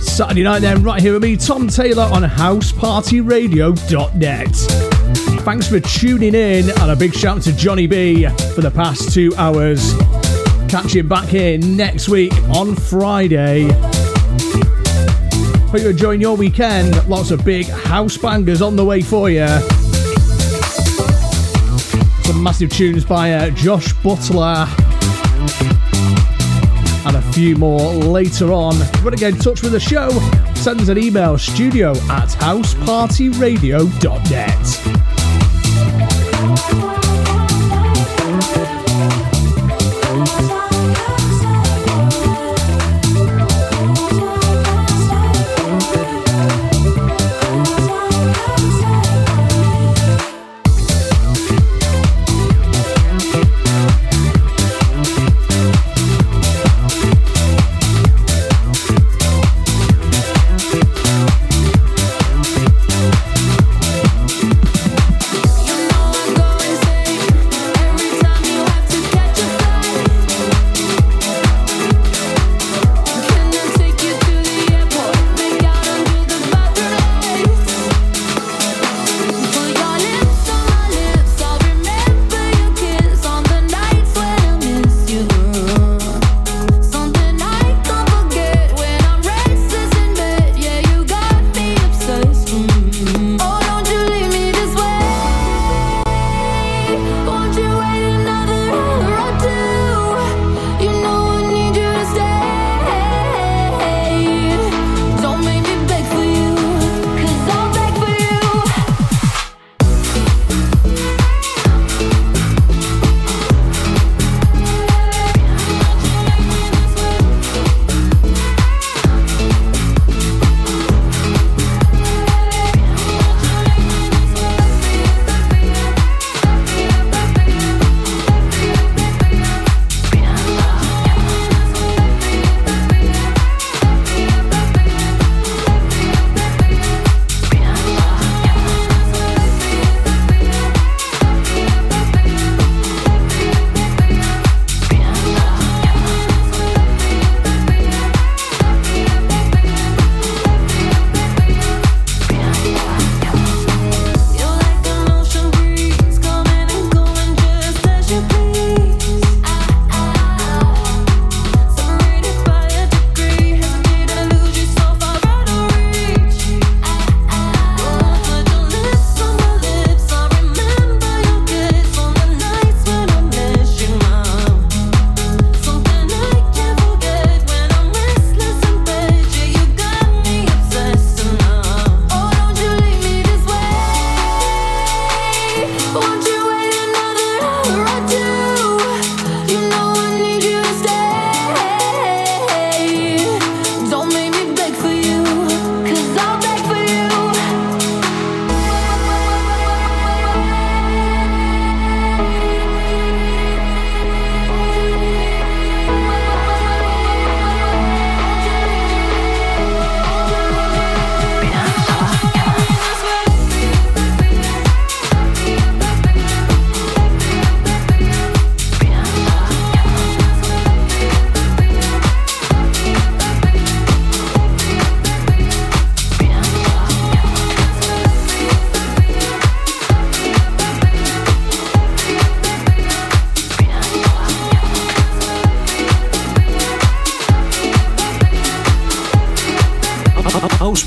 Saturday night then, right here with me, Tom Taylor, on housepartyradio.net. Thanks for tuning in, and a big shout out to Johnny B for the past 2 hours. Catch him back here next week on Friday. Hope you're enjoying your weekend. Lots of big house bangers on the way for you. Some massive tunes by Josh Butler. And a few more later on. If you want to get in touch with the show, send us an email, studio@housepartyradio.net.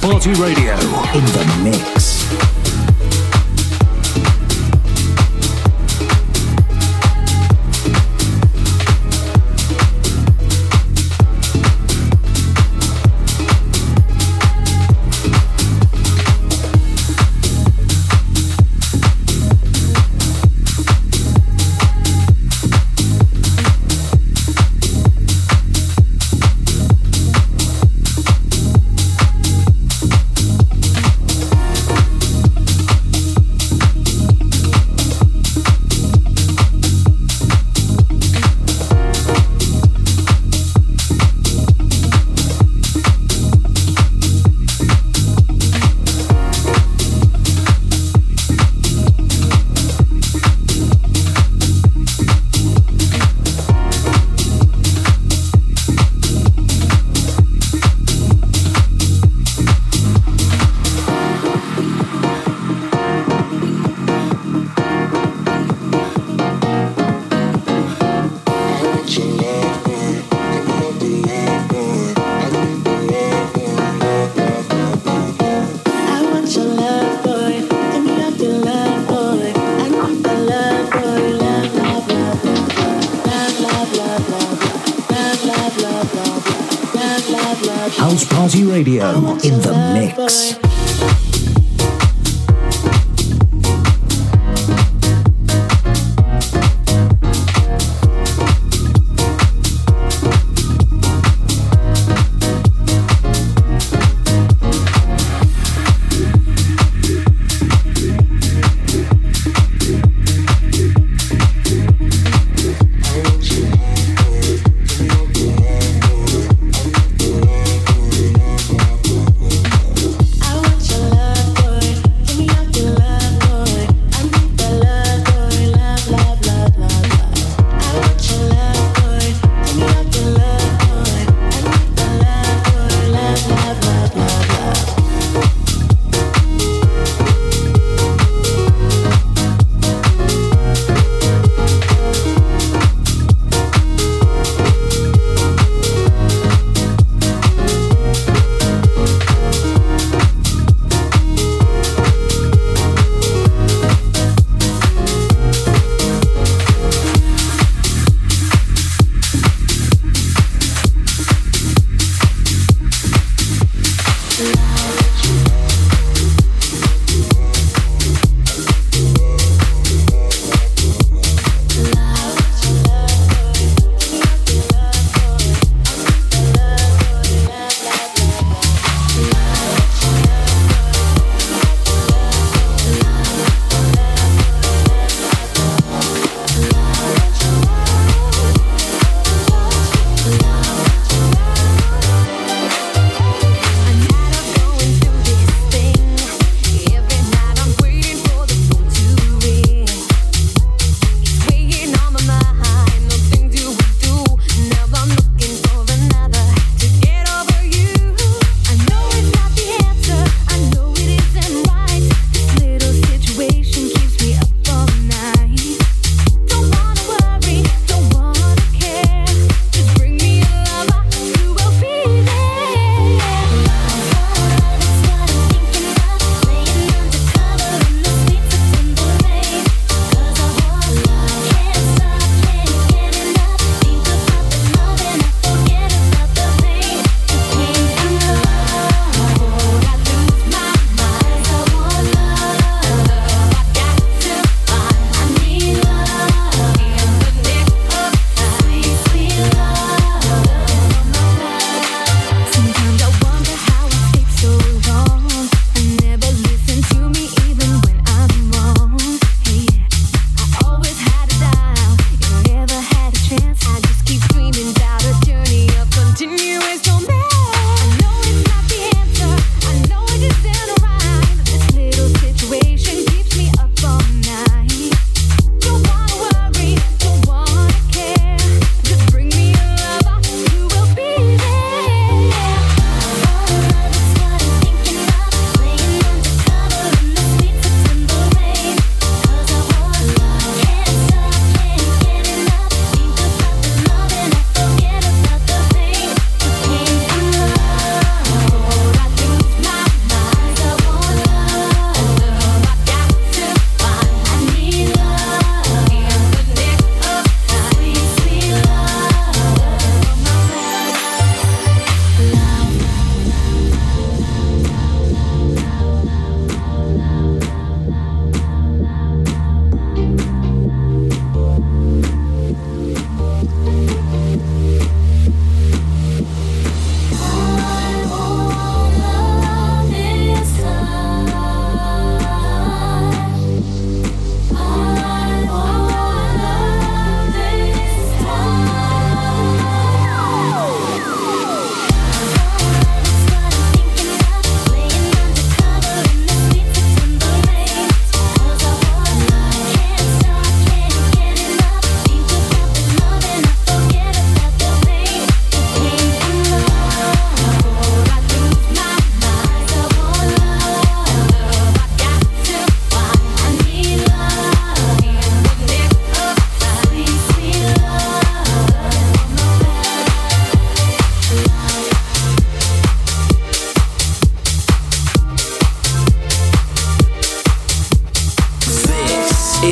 Party Radio in the mix. House Party Radio in the mix.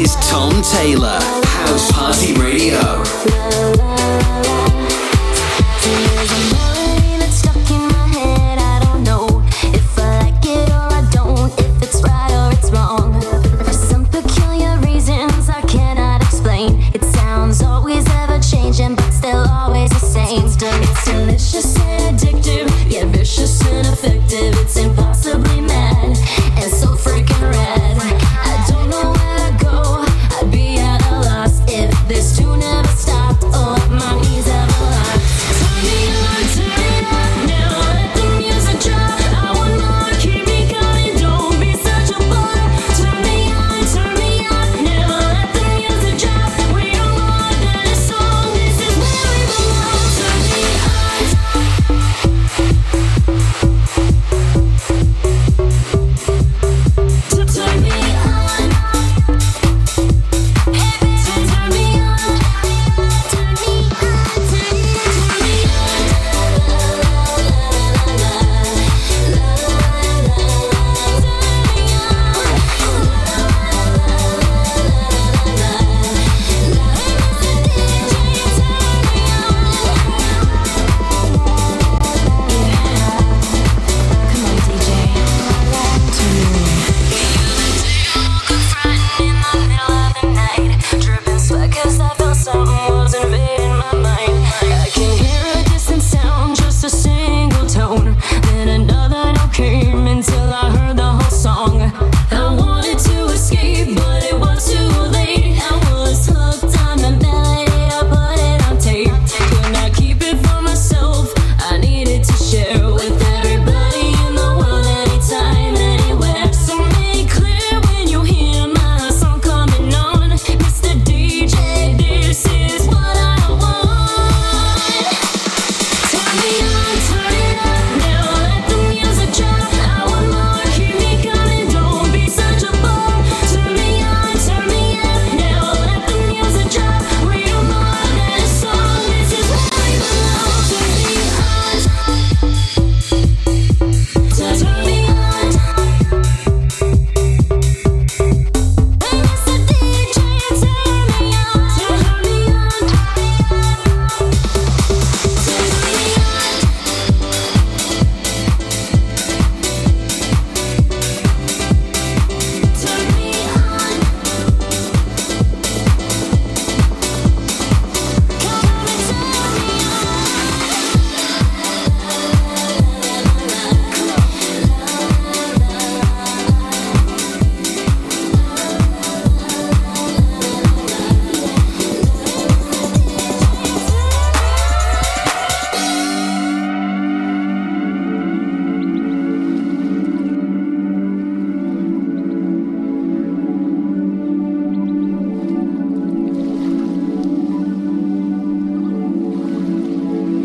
is Tom Taylor, House Party Radio.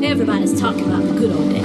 Everybody's talking about good old days.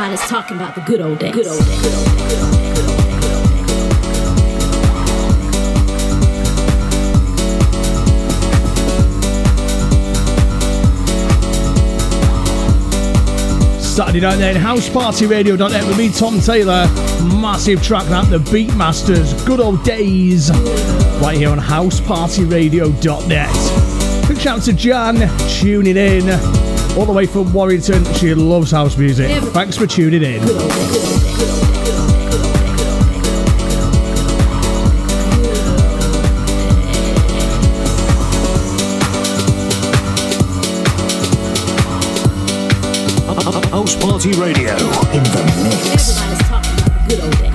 Everybody's talking about the good old days. Good old days. Good old days. Good old days. Good old days. Saturday night then, housepartyradio.net with me, Tom Taylor. Massive track that, the Beatmasters, Good Old Days, right here on housepartyradio.net. Big shout out to Jan, tuning in, all the way from Warrington. She loves house music. Thanks for tuning in. House Party Radio in the mix. Everybody's talking about the good old days. Good old days.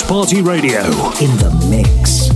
House Party Radio in the mix.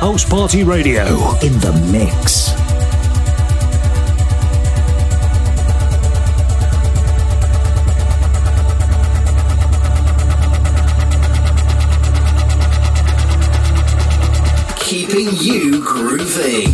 House Party Radio in the mix. Keeping you groovy.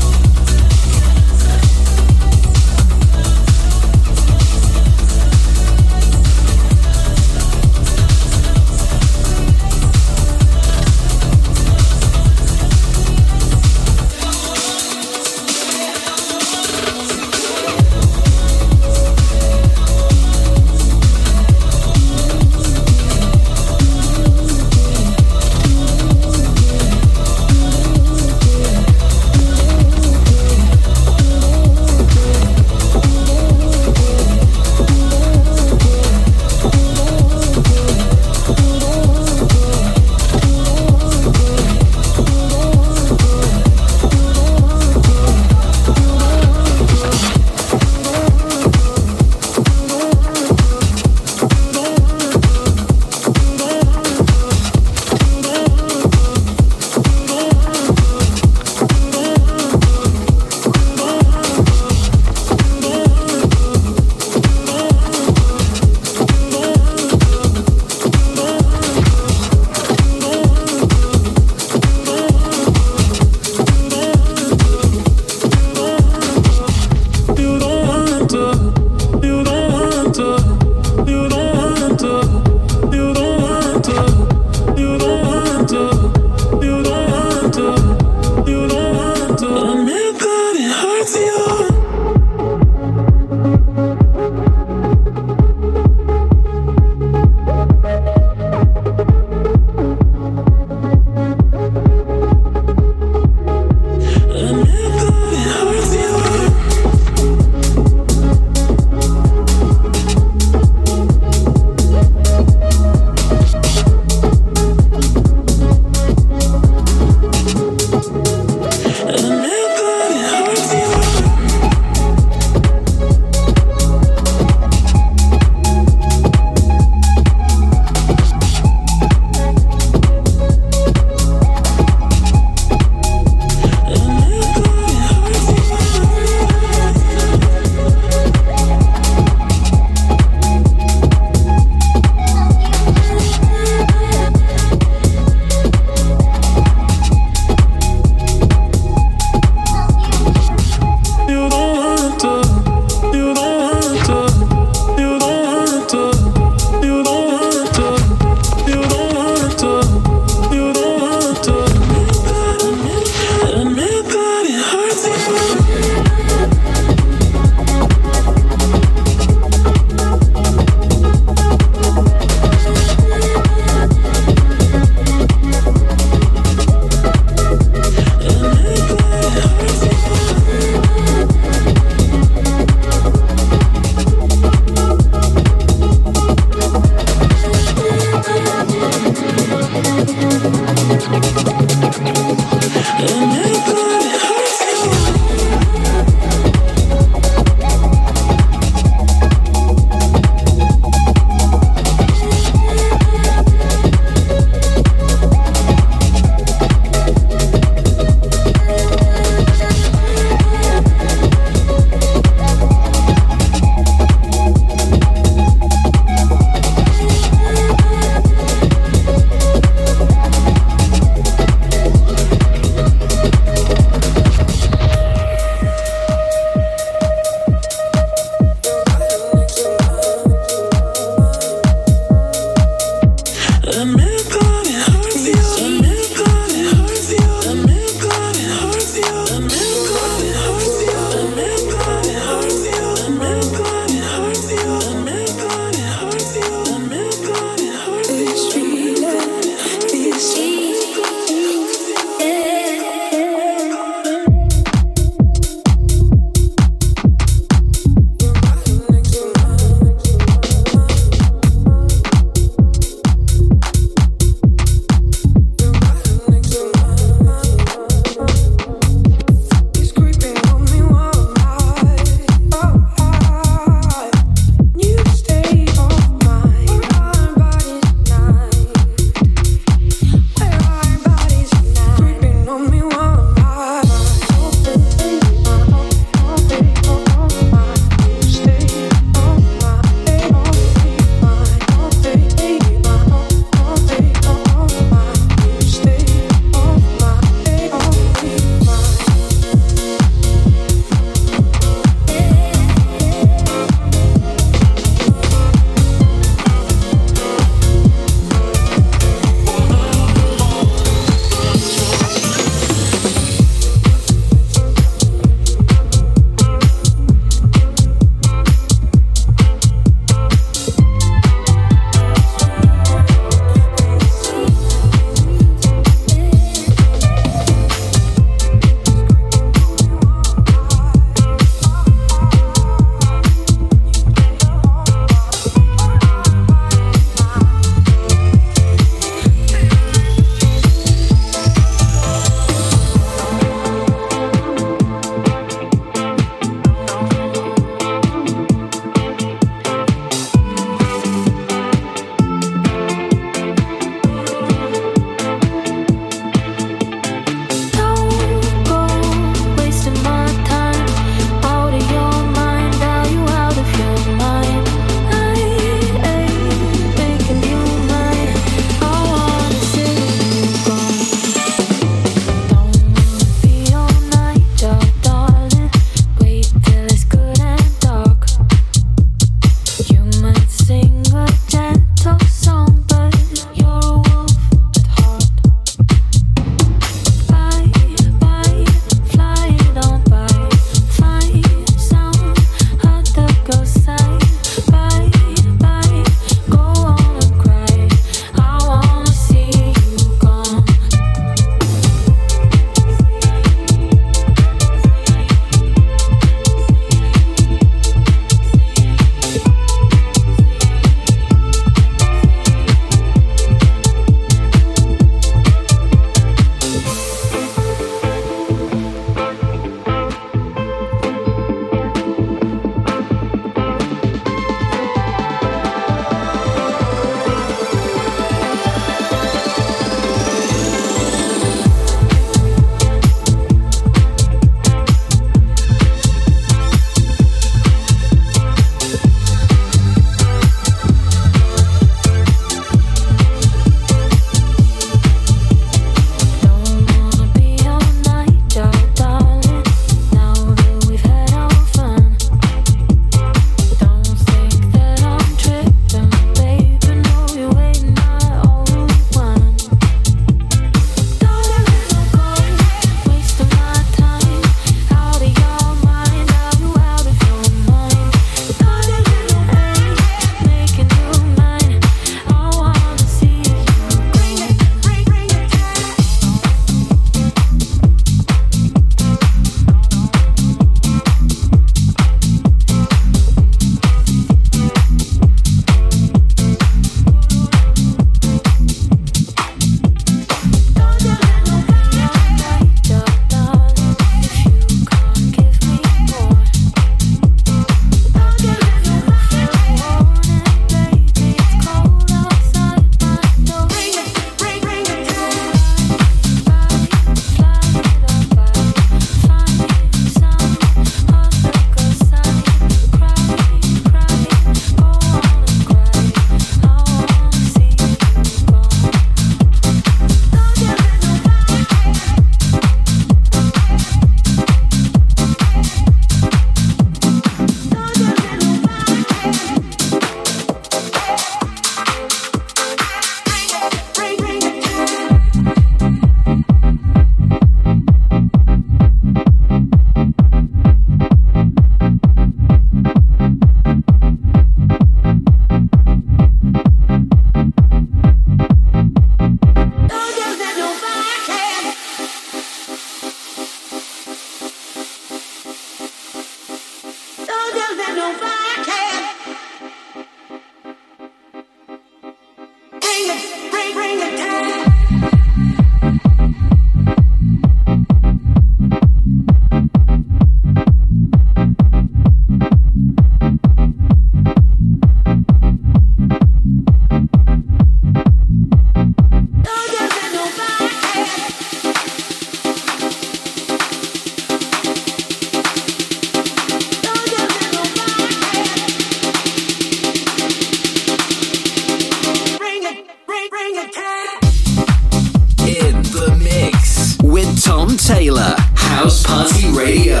Radio.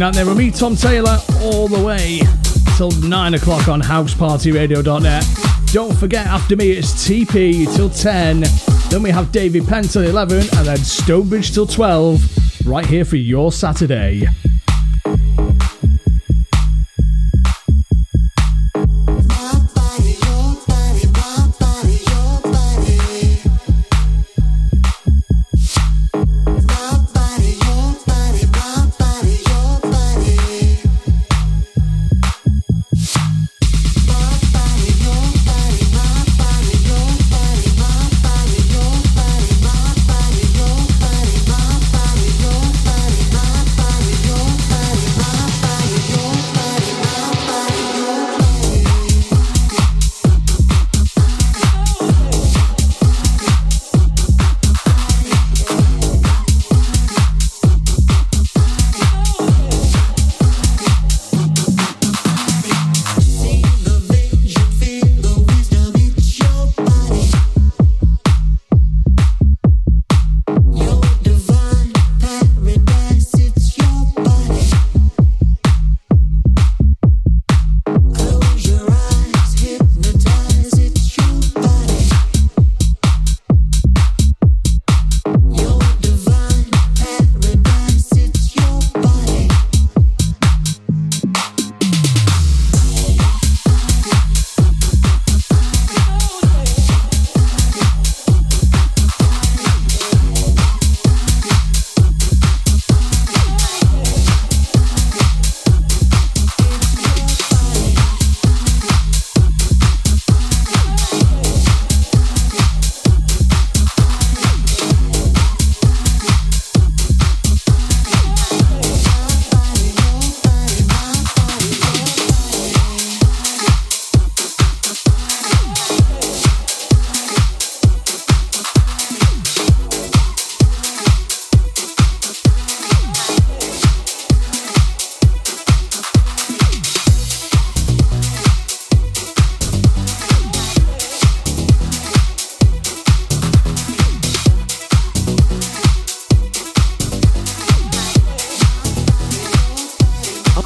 Out there with me, Tom Taylor, all the way till 9 o'clock on housepartyradio.net. Don't forget, after me it's TP till 10, then we have David Penn till 11, and then Stonebridge till 12, right here for your Saturday.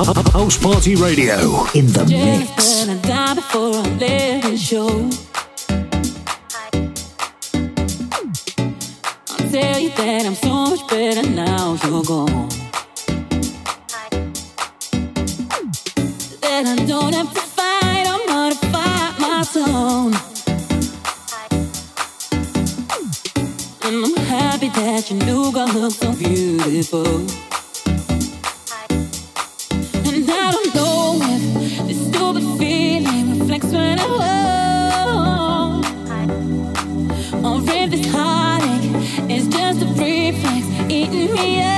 House Party Radio in the mix. Gonna die before I let it show. I'll tell you that I'm so much better now you're gone. That I don't have to fight, I'm gonna fight my tone. And I'm happy that you knew God looked so beautiful. And I don't know if this stupid feeling reflects when I hold, or if this heartache is just a reflex eating me up.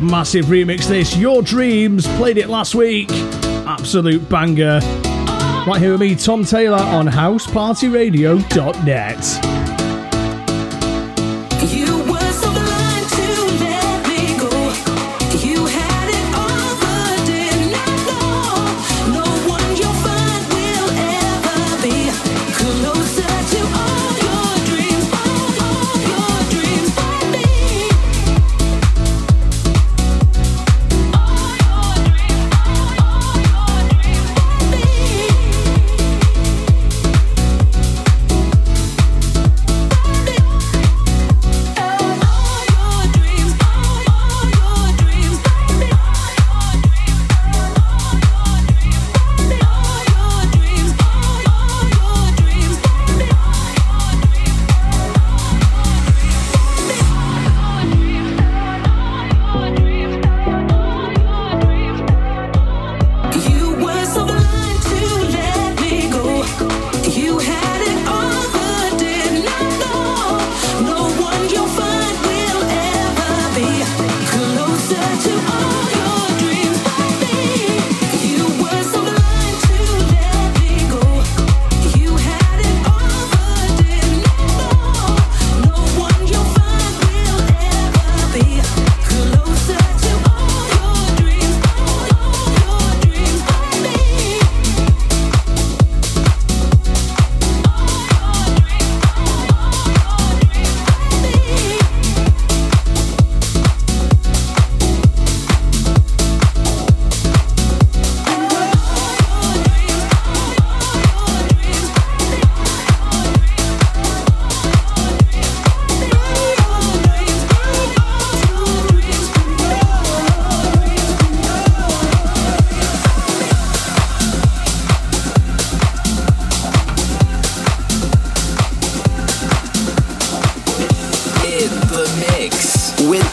Massive remix this, Your Dreams, played it last week, absolute banger. Right here with me, Tom Taylor, on housepartyradio.net.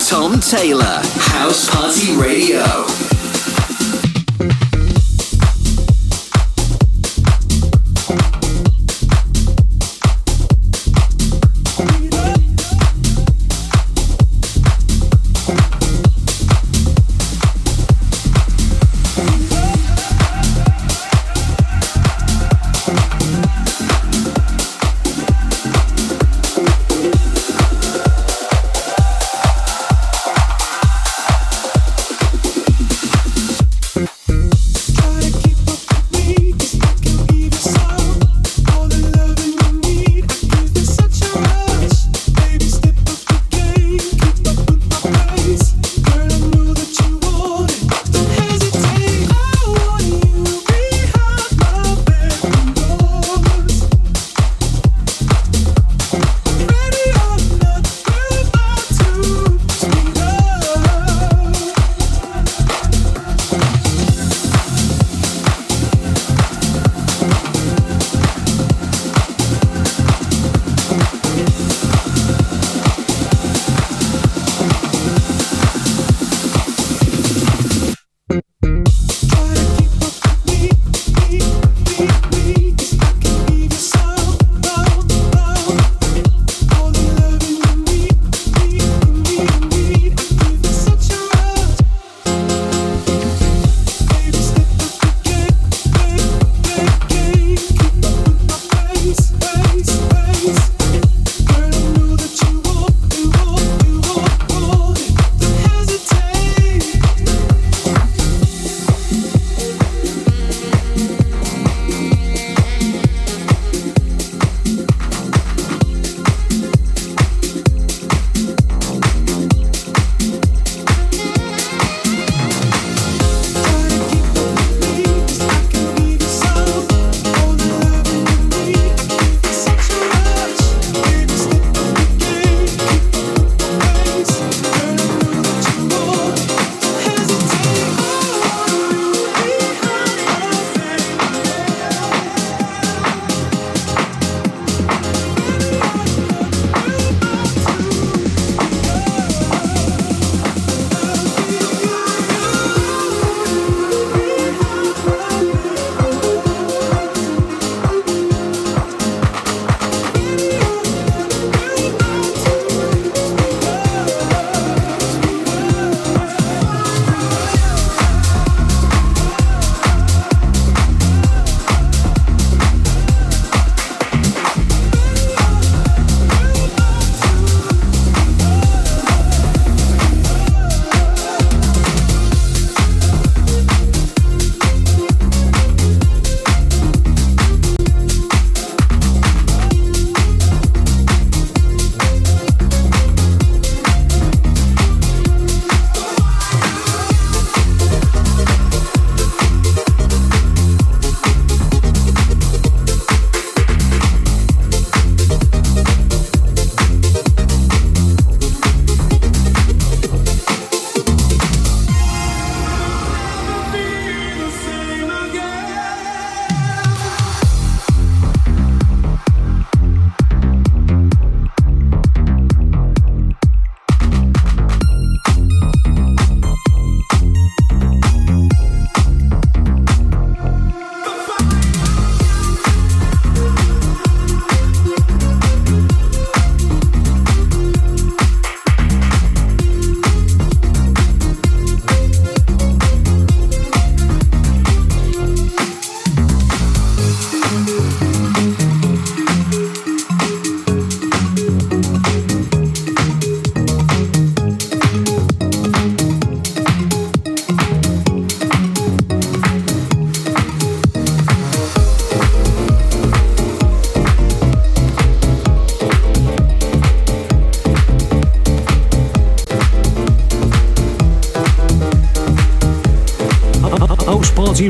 Tom Taylor, House Party Radio.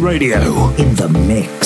Radio in the mix.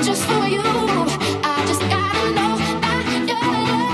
Just for you, I just gotta know that you're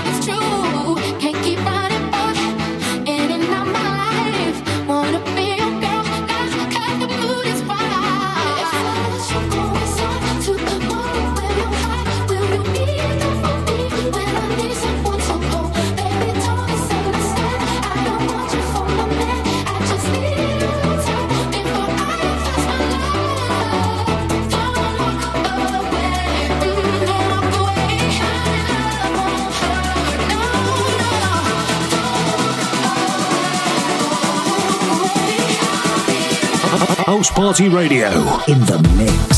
House Party Radio in the mix.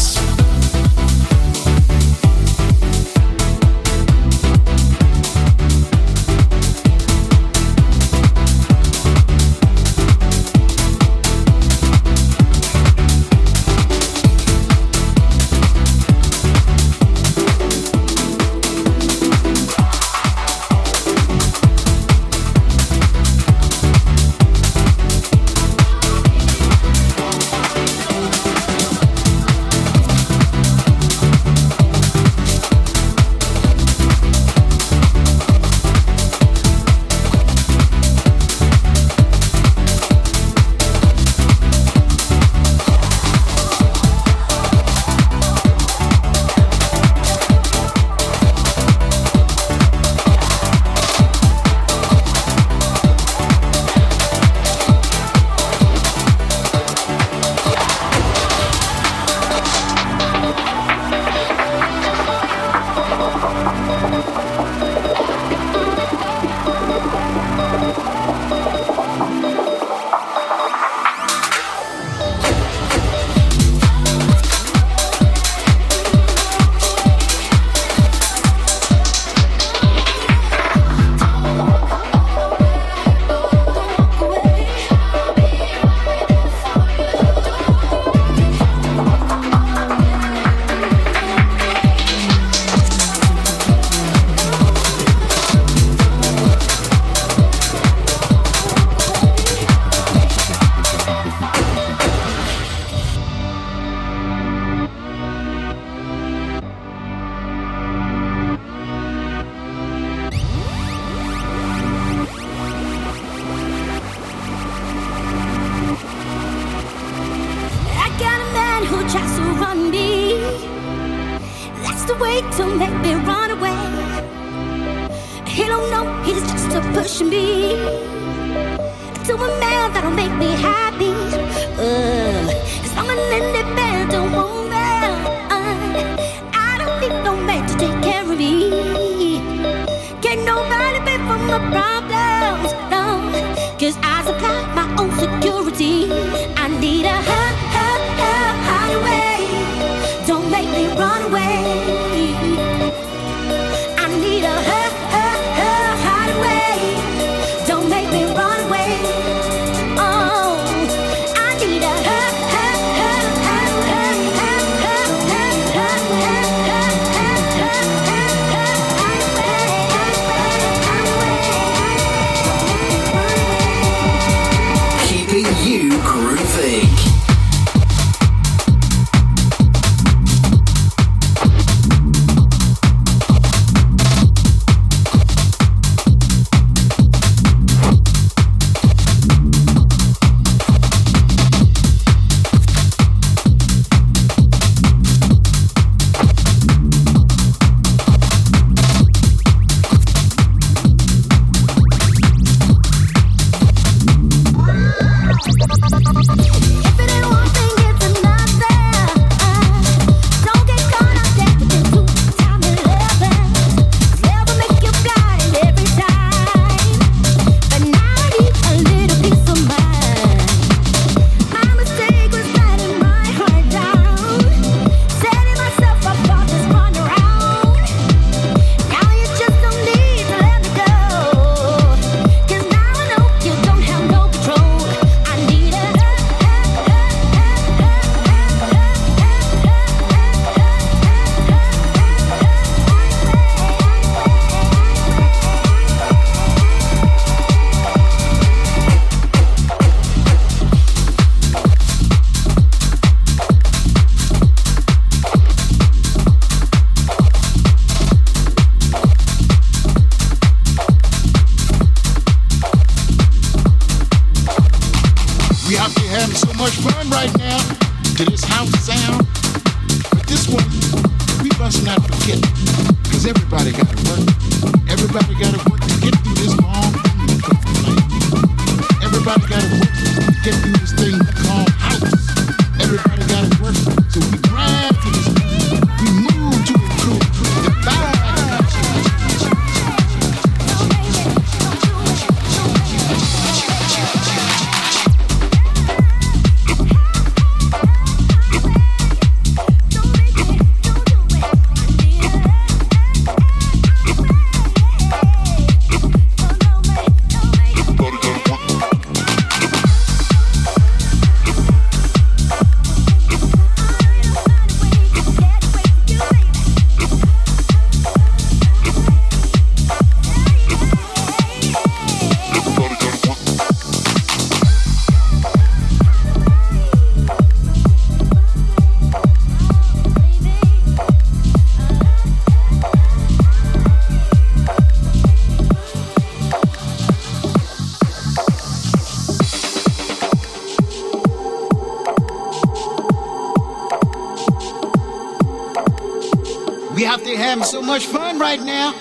having so much fun right now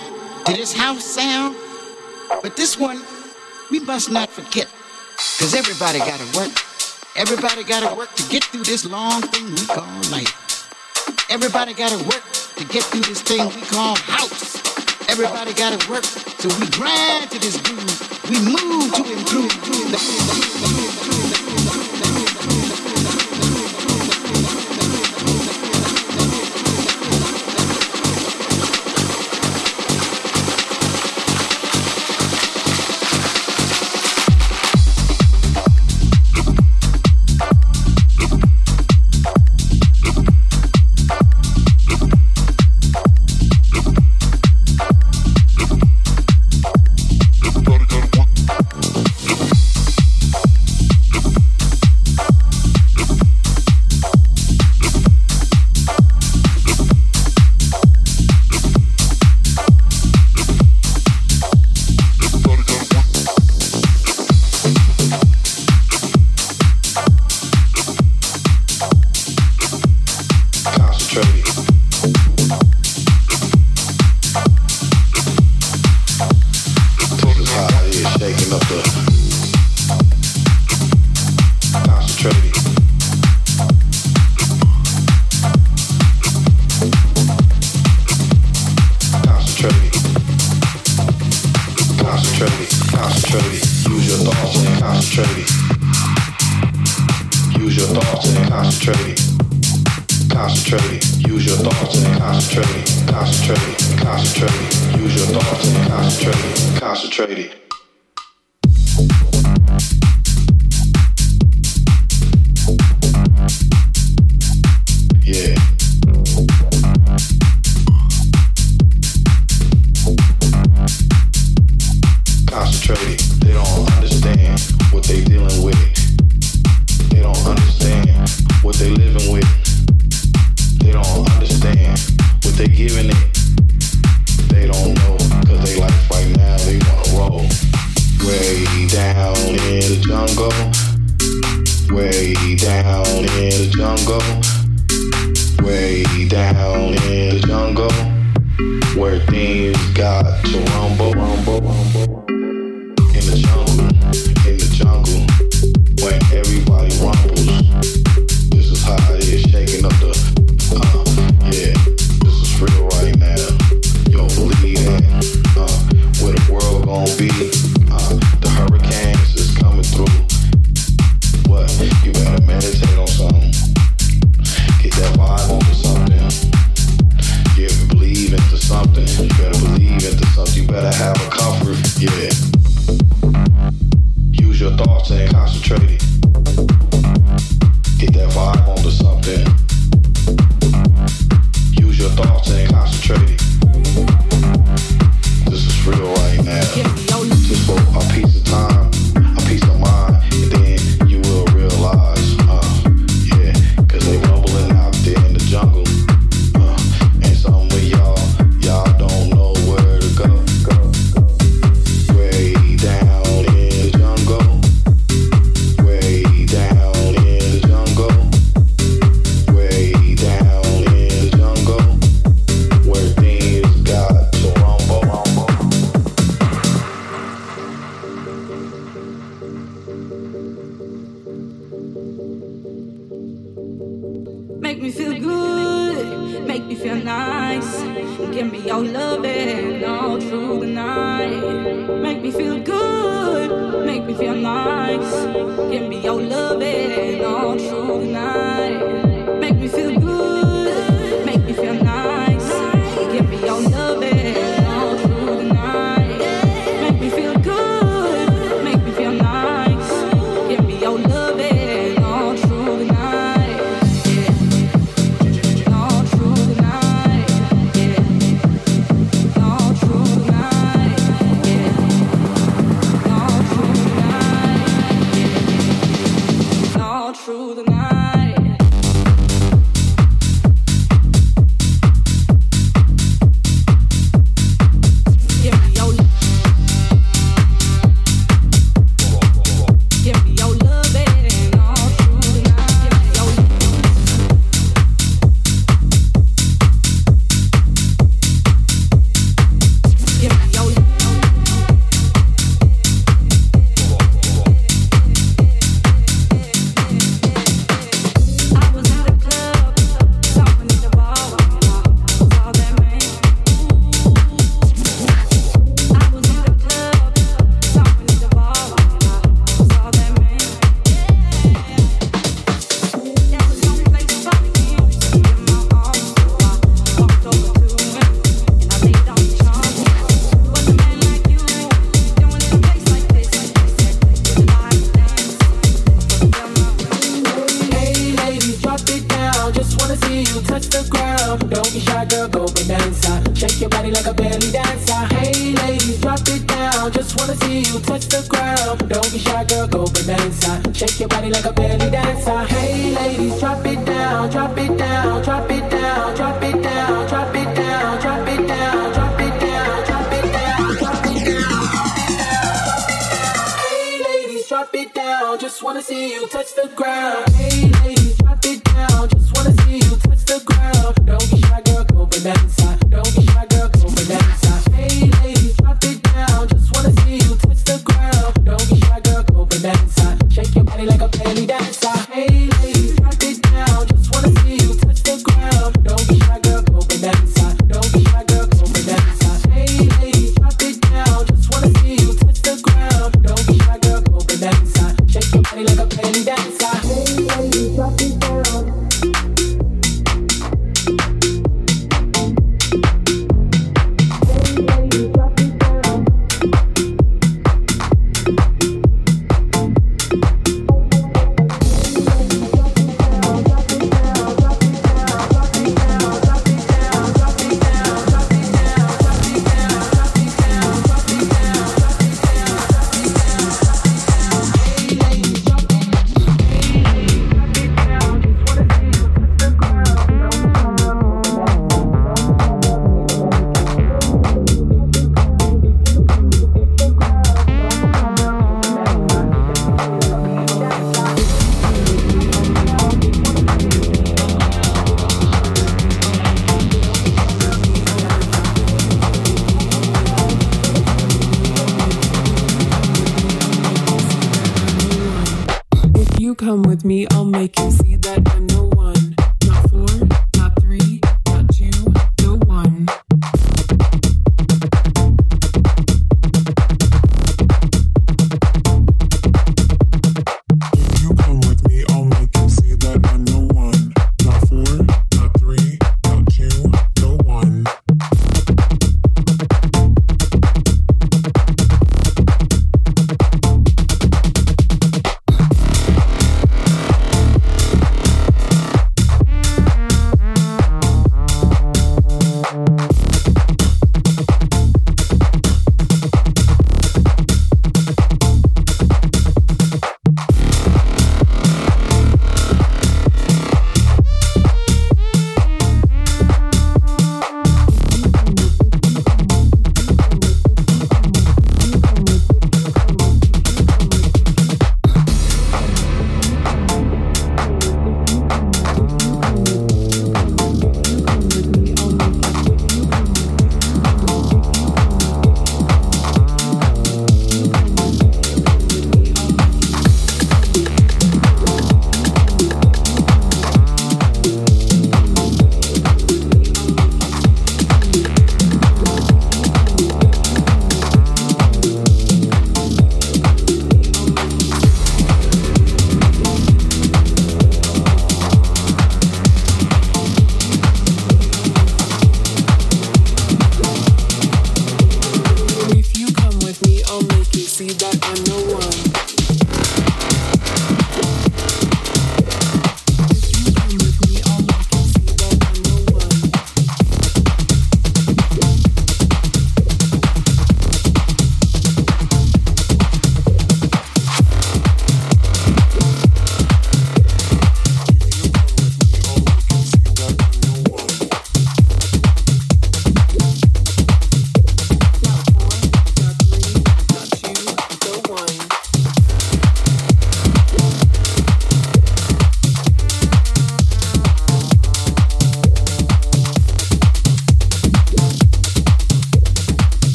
to this house sound. But this one, we must not forget, because everybody got to work. Everybody got to work to get through this long thing we call life. Everybody got to work to get through this thing we call house. Everybody got to work, so we grind to this groove. We move to improve. belly dancer. Hey ladies, drop it down. Just wanna see you touch the ground. Don't be shy, girl, go bonanza. Shake your body like a belly dancer. Hey ladies, drop it down, drop it down, drop it down, drop it down, drop it down, drop it down, drop it down, drop it down, drop it down. Hey ladies, drop it down. Just wanna see you touch the ground. Hey ladies, drop it down. Just wanna see you touch the ground. Don't be shy, girl, go bonanza. Don't be shy, girl, go bonanza. Hey ladies, drop it down. Just wanna see you touch the ground. Don't be shy, girl, go bonanza. Shake your body like a belly dancer. Hey ladies, drop it down. Just wanna see you touch the ground. Don't be shy, girl, go bonanza. Don't be shy, girl, go bonanza. Hey ladies, drop it down. Just wanna see you touch the ground. Don't be shy, girl, go bonanza. Shake your body like a belly dancer. Hey ladies, drop it down.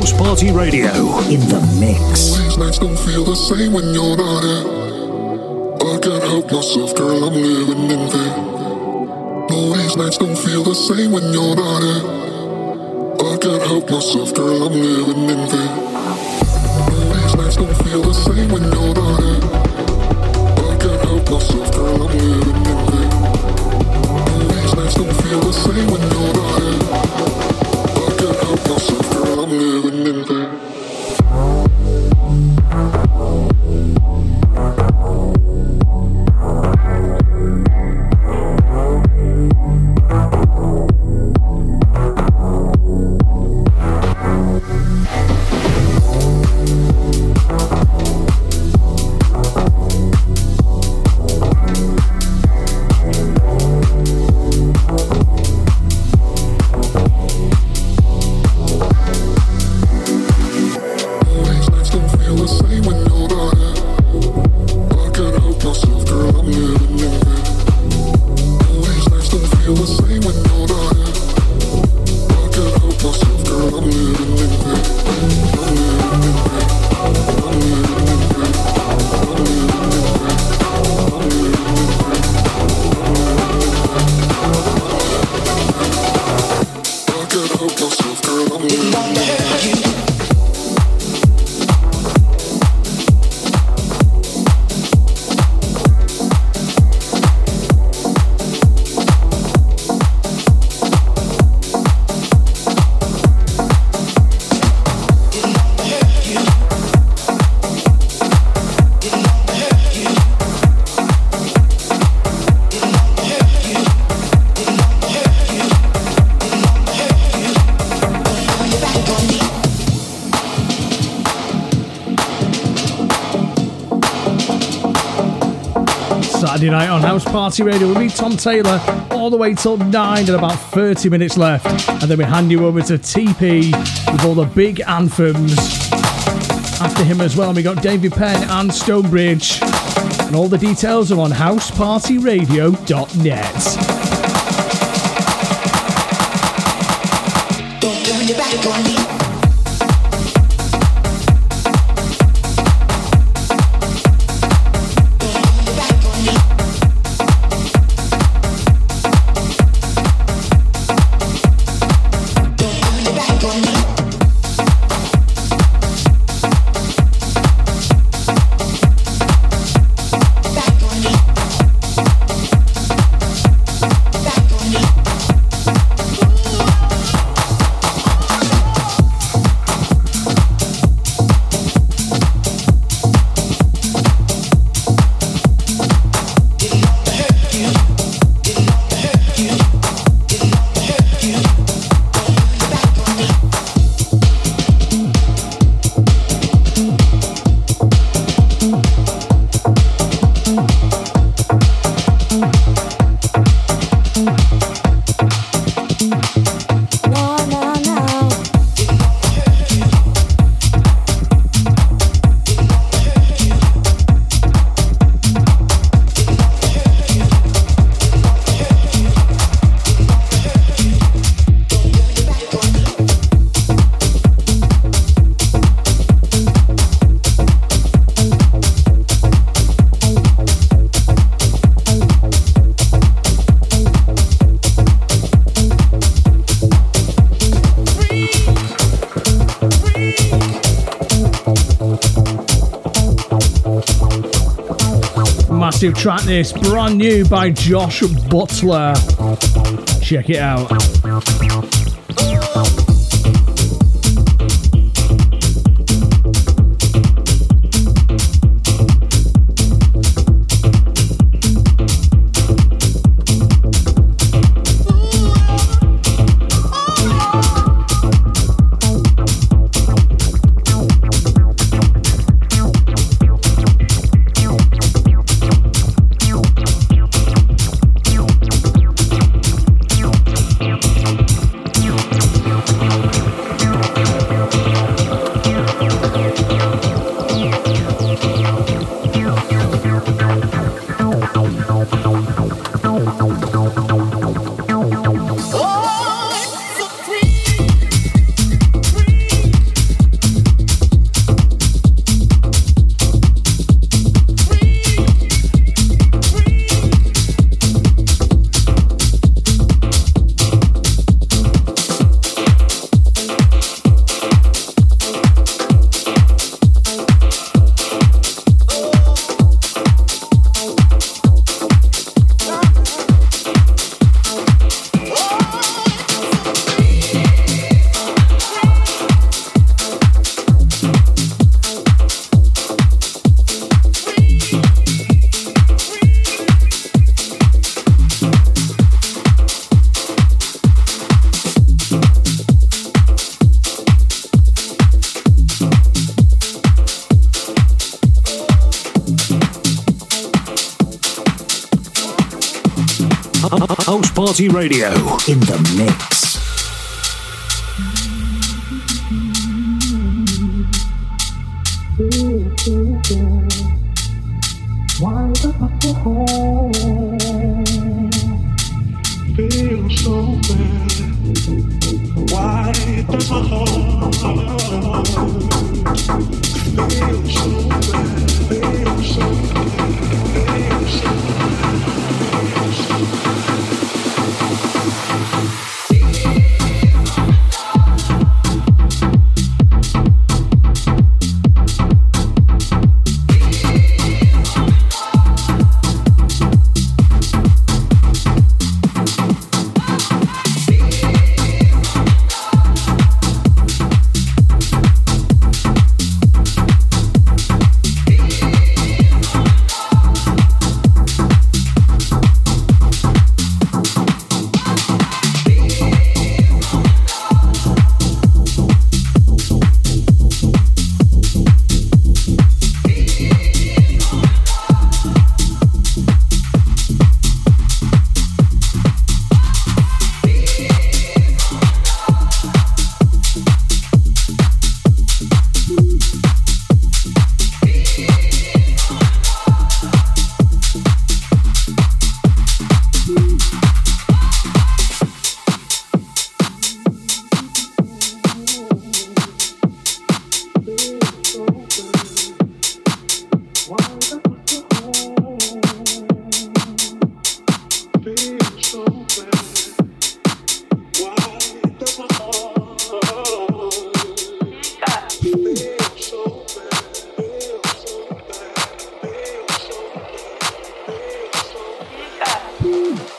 House Party Radio in the mix. These nights don't feel the same when you're not here. I can't help myself, girl, I'm living in fear. No, these nights don't feel the same when you're not here. I can't help myself, girl, I'm living in fear. No, these nights don't feel the same when you're not here. I can't help myself, girl, I'm living in fear. No, these nights don't feel the same when you're not here. I can't help myself, girl, I'm living in fear. Saturday night on House Party Radio with me, Tom Taylor, all the way till 9 and about 30 minutes left. And then we hand you over to TP with all the big anthems. After him as well, we got David Penn and Stonebridge. And all the details are on housepartyradio.net. Don't turn your back on me. Track this, brand new by Josh Butler. Check it out. Party Radio in the mix.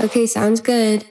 Okay, sounds good.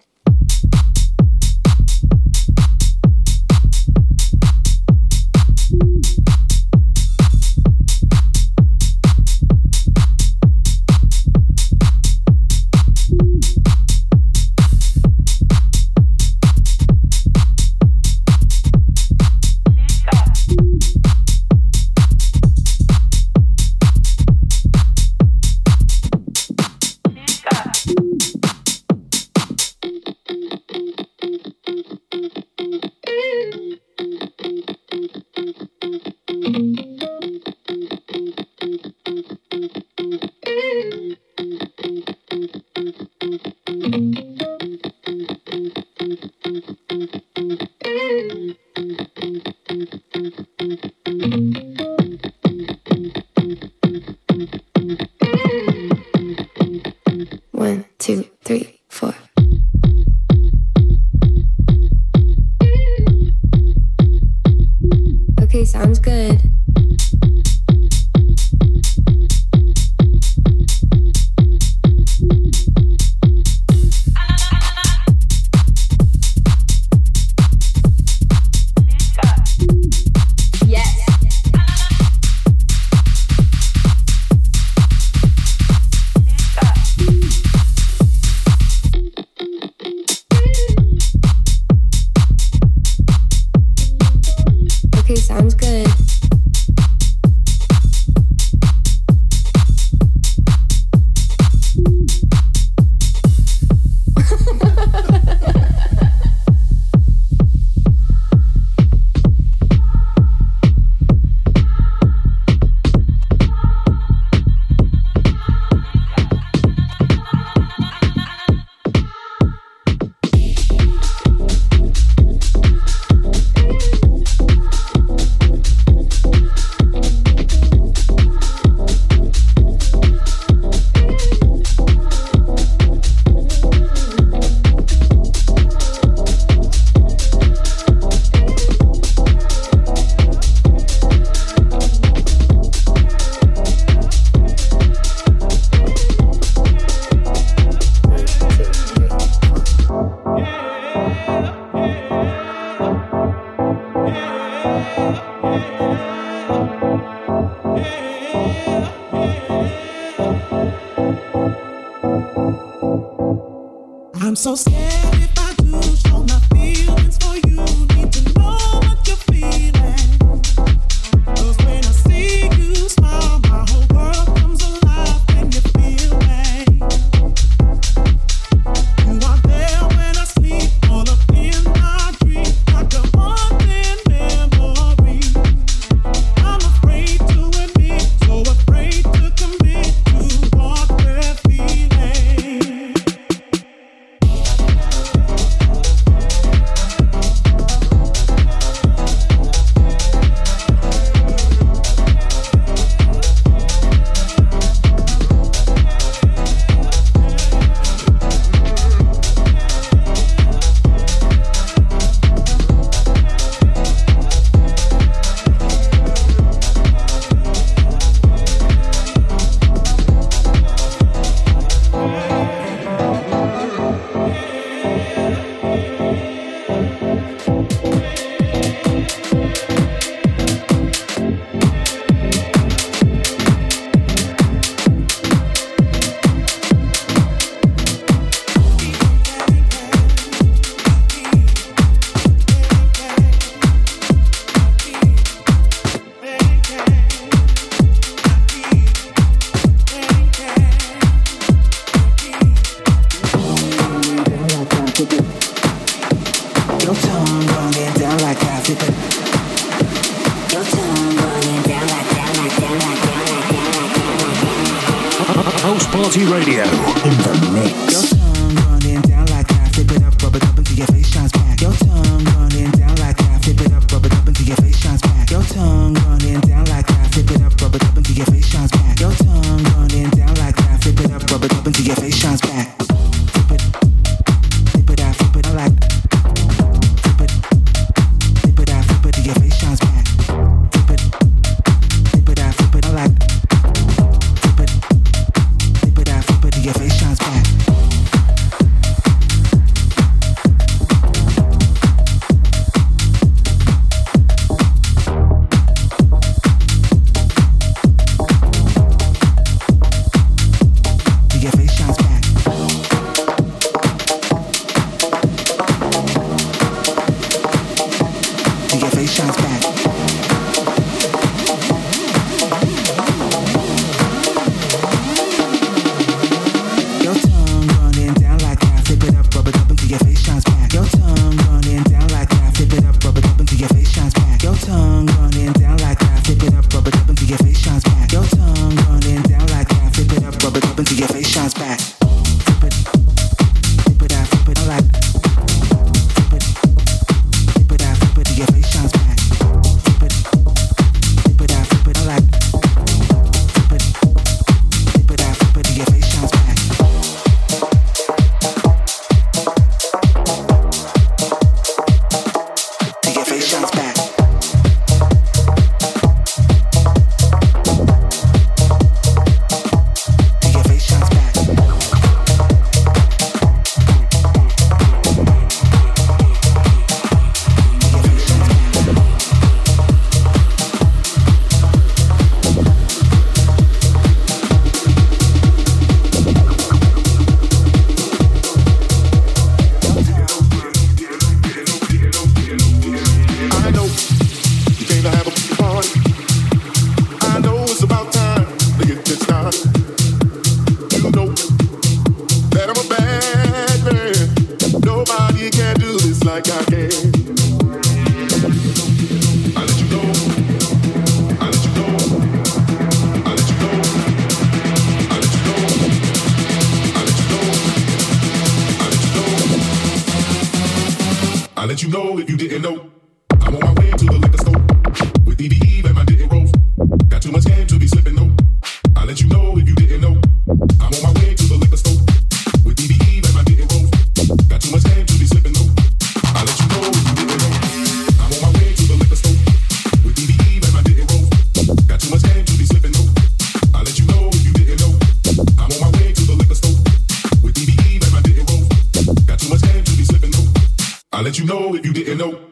So scared if I do show my feelings for you. Need to know what you're feeling, 'cause when I see you smile, my whole world comes alive. When you feel me, you are there when Party Radio in the mix. Your tongue running down like that, flip it up, rub it up until your face shines back. Your tongue running down like that, flip it up, rub it up until your face shines back. Your tongue running down like that, flip it up, rub it up until your face shines back. Your tongue running down like that, flip it up, rub it up until your face shines back. I know.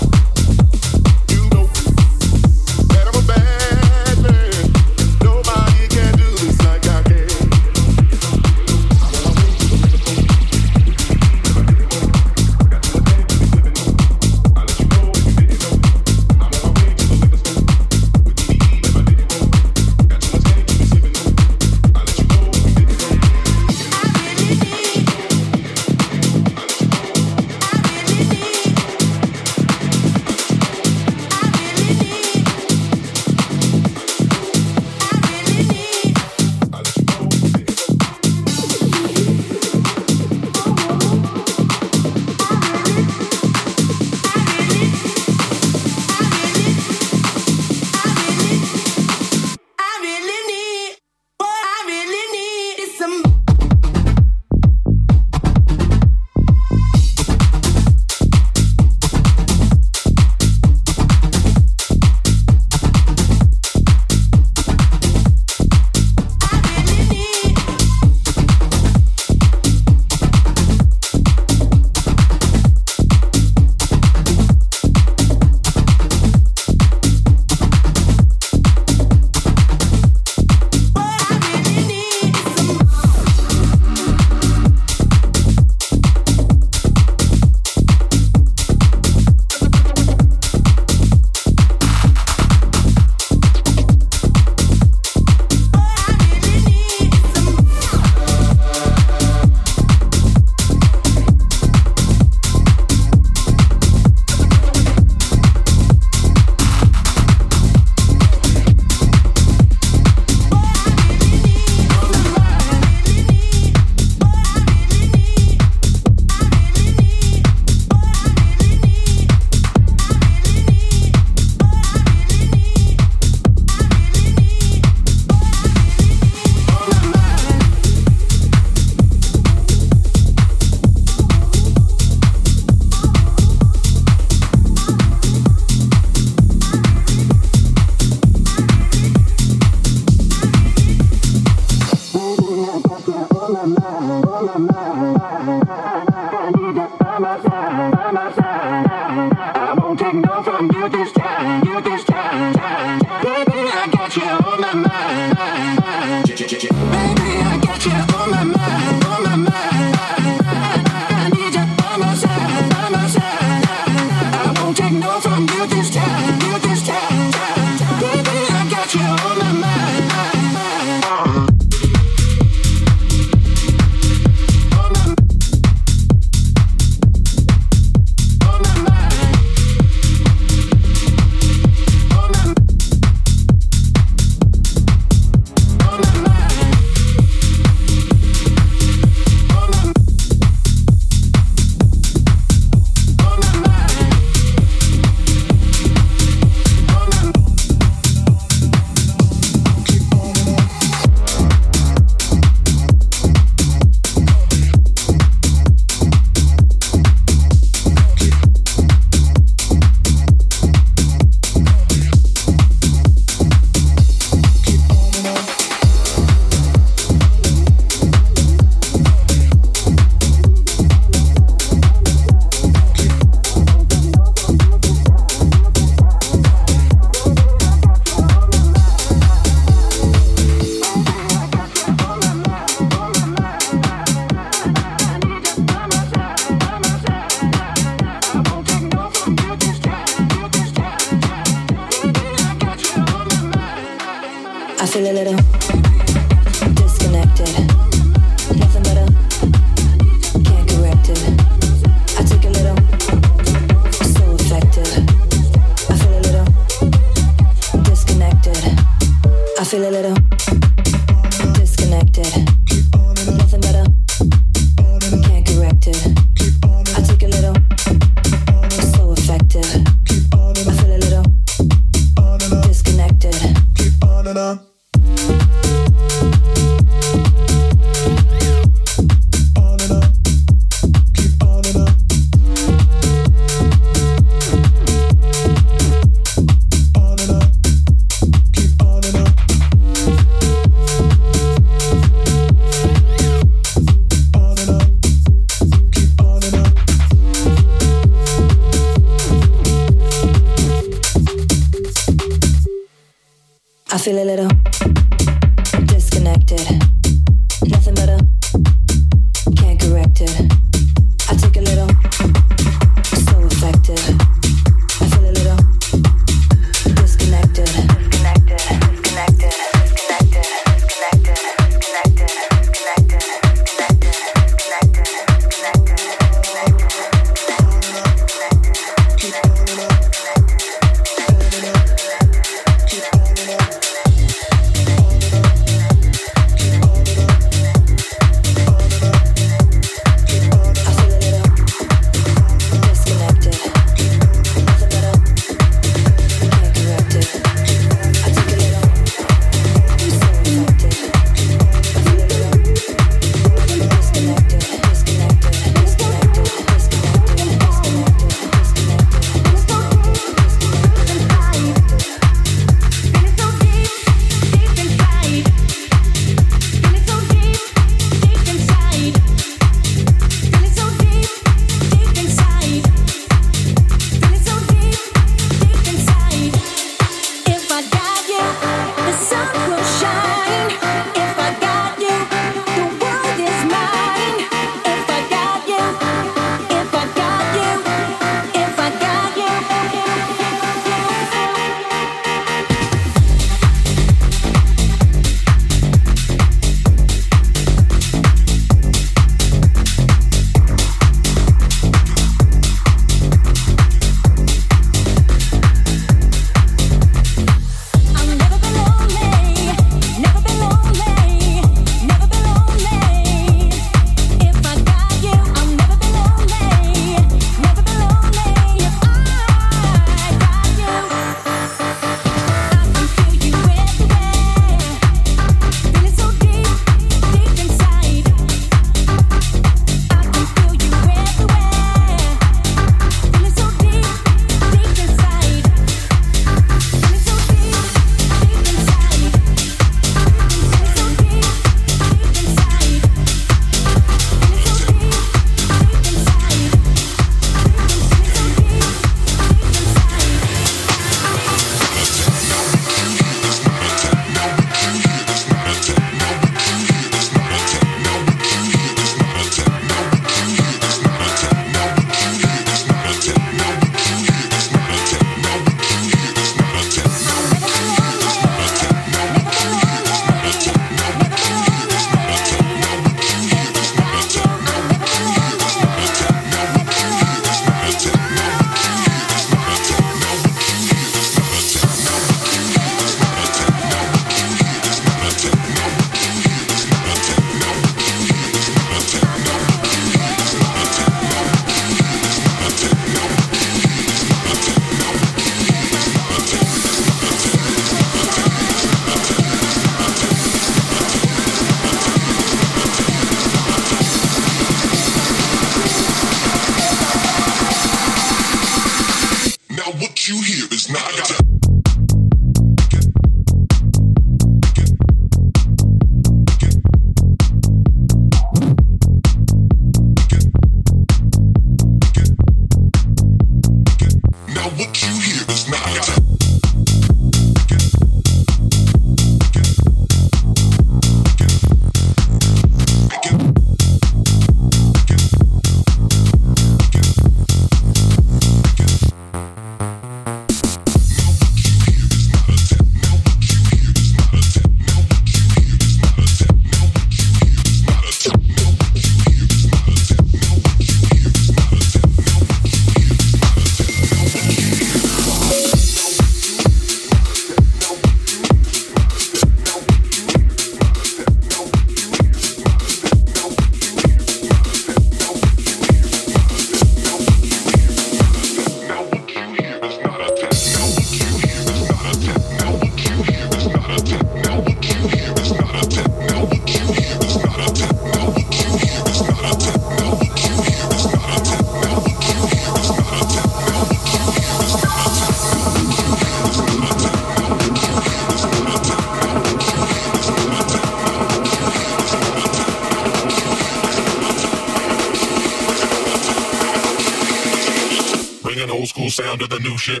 that old school sound to the new shit.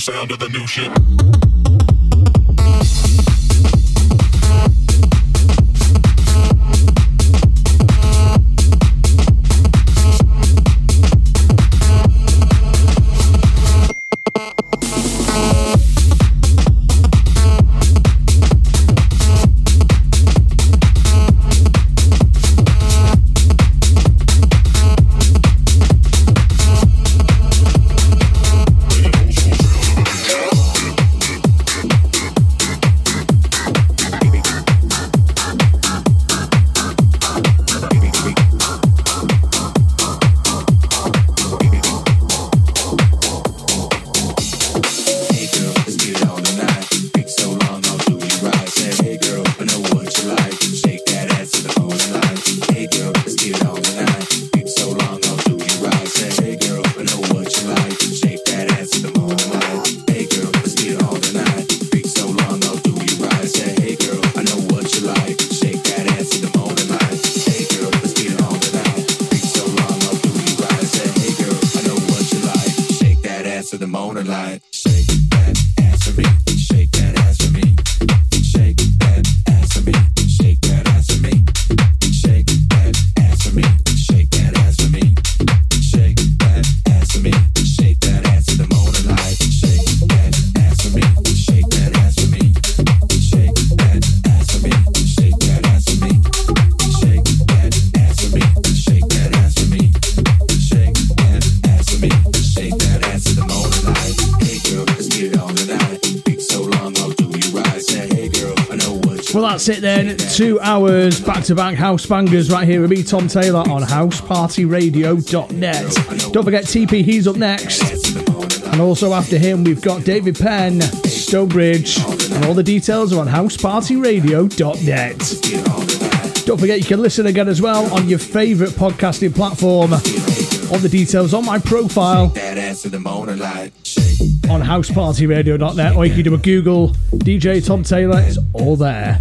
Sound of the new shit. That's it then, 2 hours back-to-back house bangers right here with me, Tom Taylor, on housepartyradio.net. Don't forget TP, he's up next. And also after him, we've got David Penn, Stonebridge, and all the details are on housepartyradio.net. Don't forget you can listen again as well on your favourite podcasting platform. All the details on my profile on housepartyradio.net, or you can do a Google, DJ Tom Taylor, it's all there.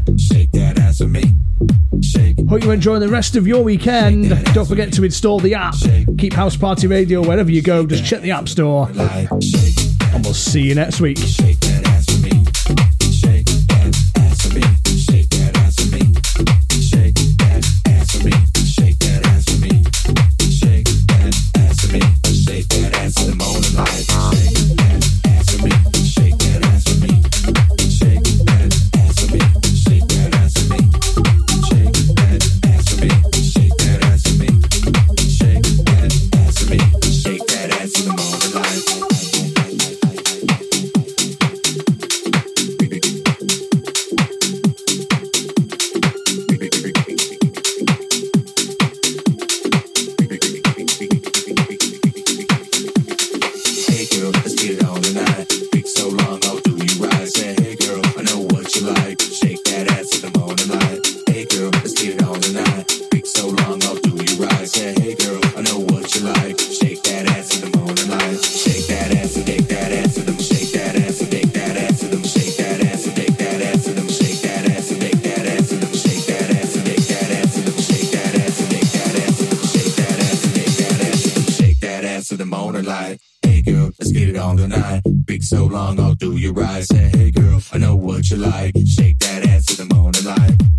Hope you're enjoying the rest of your weekend. Don't forget to install the app. Keep House Party Radio wherever you go. Just check the App Store. And we'll see you next week. the morning light. Hey girl, let's get it on tonight. Big so long, I'll do you right. Say, hey girl, I know what you like. Shake that ass to the morning light.